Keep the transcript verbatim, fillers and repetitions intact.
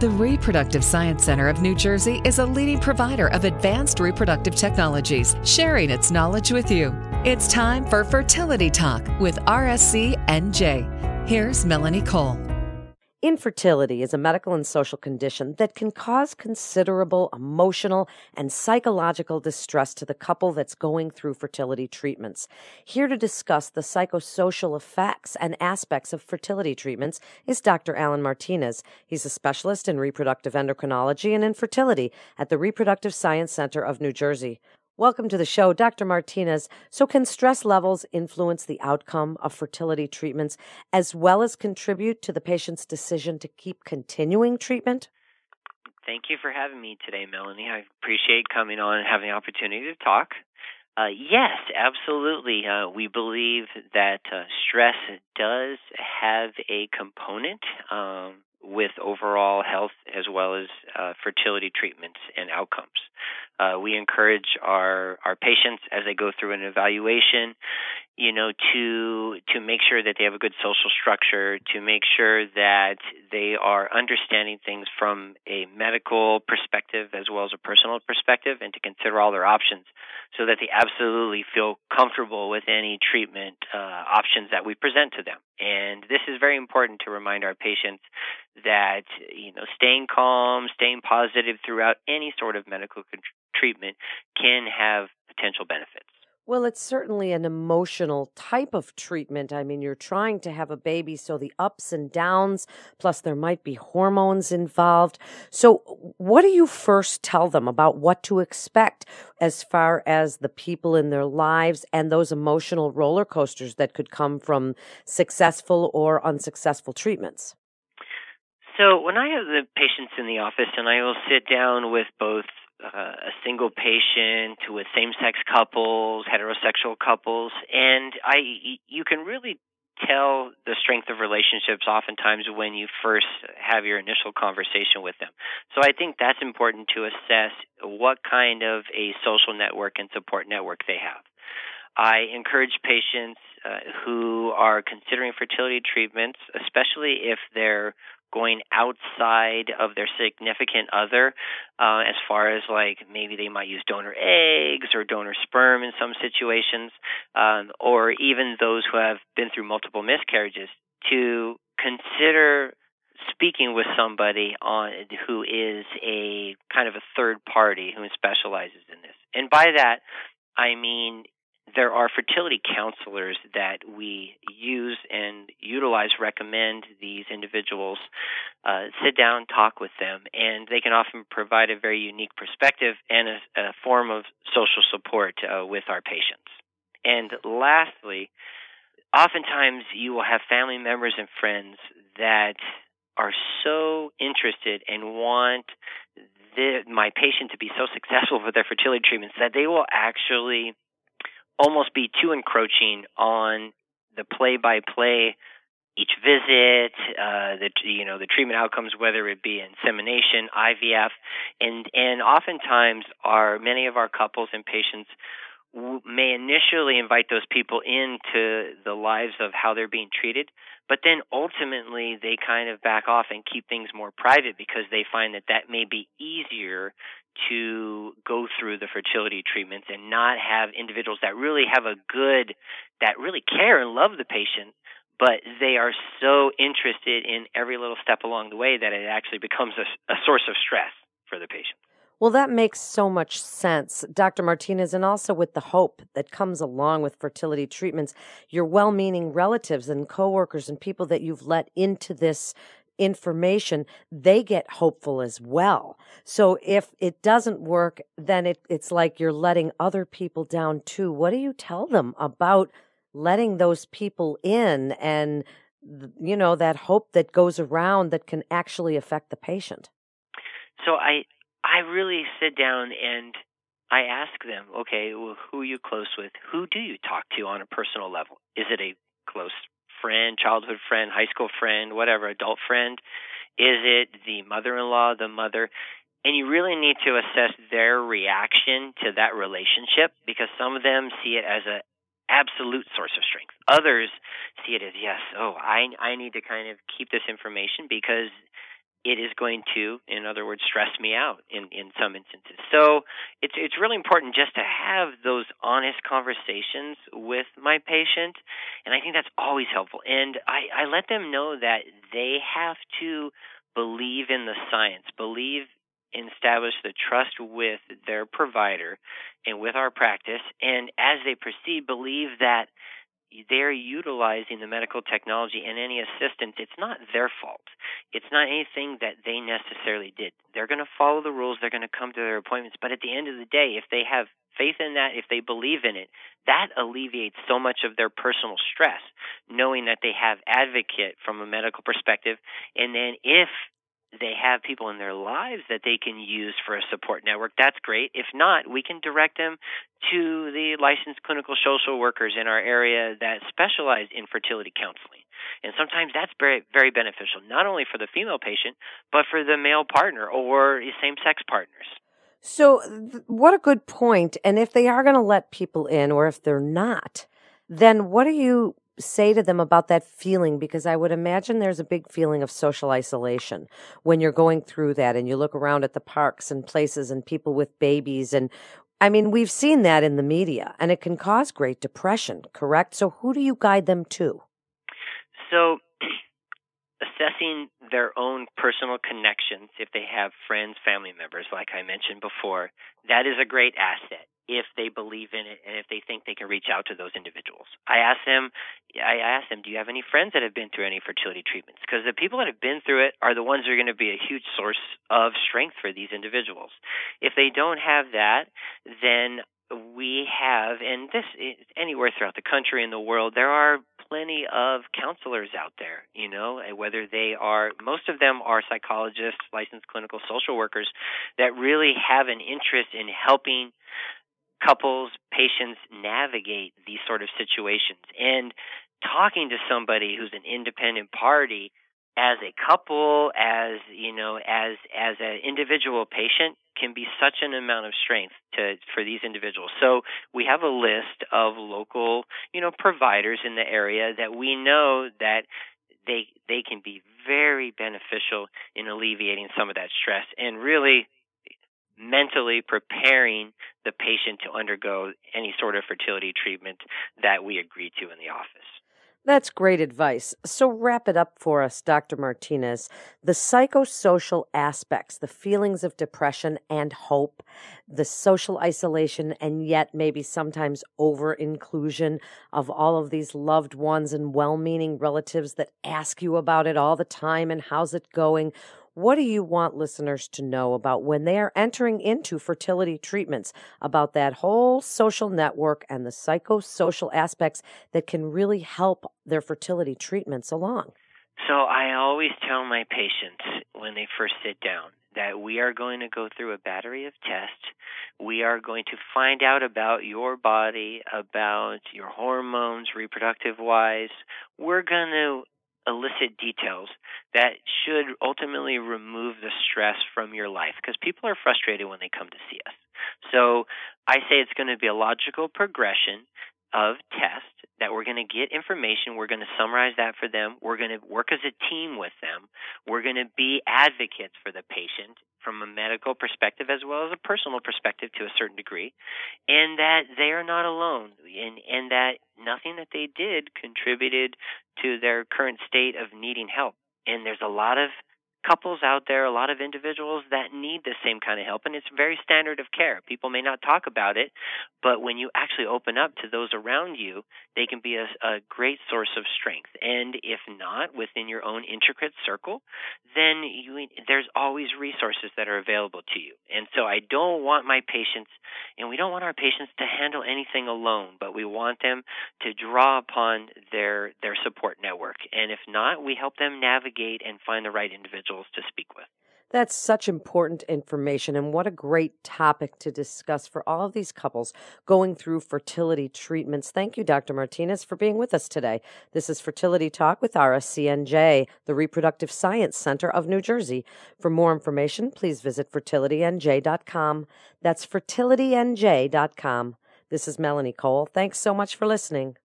The Reproductive Science Center of New Jersey is a leading provider of advanced reproductive technologies, sharing its knowledge with you. It's time for Fertility Talk with R S C N J. Here's Melanie Cole. Infertility is a medical and social condition that can cause considerable emotional and psychological distress to the couple that's going through fertility treatments. Here to discuss the psychosocial effects and aspects of fertility treatments is Doctor Alan Martinez. He's a specialist in reproductive endocrinology and infertility at the Reproductive Science Center of New Jersey. Welcome to the show, Doctor Martinez. So can stress levels influence the outcome of fertility treatments as well as contribute to the patient's decision to keep continuing treatment? Thank you for having me today, Melanie. I appreciate coming on and having the opportunity to talk. Uh, yes, absolutely. Uh, we believe that uh, stress does have a component um, with overall health as well as uh, fertility treatments and outcomes. Uh, we encourage our, our patients as they go through an evaluation, you know, to to make sure that they have a good social structure, to make sure that they are understanding things from a medical perspective as well as a personal perspective, and to consider all their options so that they absolutely feel comfortable with any treatment uh, options that we present to them. And this is very important to remind our patients that, you know, staying calm, staying positive throughout any sort of medical treatment can have potential benefits. Well, it's certainly an emotional type of treatment. I mean, you're trying to have a baby, so the ups and downs, plus there might be hormones involved. So what do you first tell them about what to expect as far as the people in their lives and those emotional roller coasters that could come from successful or unsuccessful treatments? So when I have the patients in the office and I will sit down with both Uh, a single patient, with same-sex couples, heterosexual couples, and I, you can really tell the strength of relationships oftentimes when you first have your initial conversation with them. So I think that's important to assess what kind of a social network and support network they have. I encourage patients uh, who are considering fertility treatments, especially if they're going outside of their significant other, uh, as far as like maybe they might use donor eggs or donor sperm in some situations, um, or even those who have been through multiple miscarriages, to consider speaking with somebody on who is a kind of a third party who specializes in this. And by that, I mean, there are fertility counselors that we use and utilize, recommend these individuals uh, sit down, talk with them, and they can often provide a very unique perspective and a, a form of social support uh, with our patients. And lastly, oftentimes you will have family members and friends that are so interested and want the, my patient to be so successful with their fertility treatments that they will actually almost be too encroaching on the play-by-play, each visit, uh, the you know the treatment outcomes, whether it be insemination, I V F, and and oftentimes our many of our couples and patients w- may initially invite those people into the lives of how they're being treated, but then ultimately they kind of back off and keep things more private because they find that that may be easier to go through the fertility treatments and not have individuals that really have a good, that really care and love the patient, but they are so interested in every little step along the way that it actually becomes a, a source of stress for the patient. Well, that makes so much sense, Doctor Martinez, and also with the hope that comes along with fertility treatments. Your well-meaning relatives and coworkers and people that you've let into this information, they get hopeful as well. So if it doesn't work, then it, it's like you're letting other people down too. What do you tell them about letting those people in and, you know, that hope that goes around that can actually affect the patient? So I, I really sit down and I ask them, okay, well, who are you close with? Who do you talk to on a personal level? Is it a close friend, childhood friend, high school friend, whatever, adult friend? Is it the mother-in-law, the mother? And you really need to assess their reaction to that relationship, because some of them see it as an absolute source of strength. Others see it as, yes, oh, I I need to kind of keep this information because it is going to, in other words, stress me out in, in some instances. So it's it's really important just to have those honest conversations with my patient, and I think that's always helpful. And I, I let them know that they have to believe in the science, believe and establish the trust with their provider and with our practice, and as they proceed, believe that they're utilizing the medical technology and any assistance. It's not their fault. It's not anything that they necessarily did. They're going to follow the rules. They're going to come to their appointments. But at the end of the day, if they have faith in that, if they believe in it, that alleviates so much of their personal stress, knowing that they have advocate from a medical perspective. And then if they have people in their lives that they can use for a support network, that's great. If not, we can direct them to the licensed clinical social workers in our area that specialize in fertility counseling. And sometimes that's very, very beneficial, not only for the female patient, but for the male partner or same-sex partners. So what a good point. And if they are going to let people in, or if they're not, then what do you say to them about that feeling? Because I would imagine there's a big feeling of social isolation when you're going through that, and you look around at the parks and places and people with babies. And I mean, we've seen that in the media, and it can cause great depression, correct? So who do you guide them to? So assessing their own personal connections, if they have friends, family members, like I mentioned before, that is a great asset if they believe in it and if they think they can reach out to those individuals. I ask them, I ask them, do you have any friends that have been through any fertility treatments? Because the people that have been through it are the ones that are going to be a huge source of strength for these individuals. If they don't have that, then we have, and this is anywhere throughout the country and the world, there are plenty of counselors out there, you know, whether they are, most of them are psychologists, licensed clinical social workers that really have an interest in helping couples, patients navigate these sort of situations. And talking to somebody who's an independent party as a couple, as, you know, as as an individual patient can be such an amount of strength to for these individuals. So we have a list of local, you know, providers in the area that we know that they they can be very beneficial in alleviating some of that stress and really mentally preparing the patient to undergo any sort of fertility treatment that we agree to in the office. That's great advice. So wrap it up for us, Doctor Martinez. The psychosocial aspects, the feelings of depression and hope, the social isolation, and yet maybe sometimes over-inclusion of all of these loved ones and well-meaning relatives that ask you about it all the time and how's it going. What do you want listeners to know about when they are entering into fertility treatments, about that whole social network and the psychosocial aspects that can really help their fertility treatments along? So I always tell my patients when they first sit down that we are going to go through a battery of tests. We are going to find out about your body, about your hormones, reproductive-wise. We're going to elicit details that should ultimately remove the stress from your life, because people are frustrated when they come to see us. So I say it's going to be a logical progression of tests that we're going to get information. We're going to summarize that for them. We're going to work as a team with them. We're going to be advocates for the patient from a medical perspective as well as a personal perspective to a certain degree, and that they are not alone, and, and that nothing that they did contributed to their current state of needing help. And there's a lot of couples out there, a lot of individuals that need the same kind of help, and it's very standard of care. People may not talk about it, but when you actually open up to those around you, they can be a, a great source of strength. And if not, within your own intricate circle, then you, there's always resources that are available to you. And so I don't want my patients, and we don't want our patients to handle anything alone, but we want them to draw upon their their support network. And if not, we help them navigate and find the right individual to speak with. That's such important information, and what a great topic to discuss for all of these couples going through fertility treatments. Thank you, Doctor Martinez, for being with us today. This is Fertility Talk with R S C N J, the Reproductive Science Center of New Jersey. For more information, please visit fertility n j dot com. That's fertility n j dot com. This is Melanie Cole. Thanks so much for listening.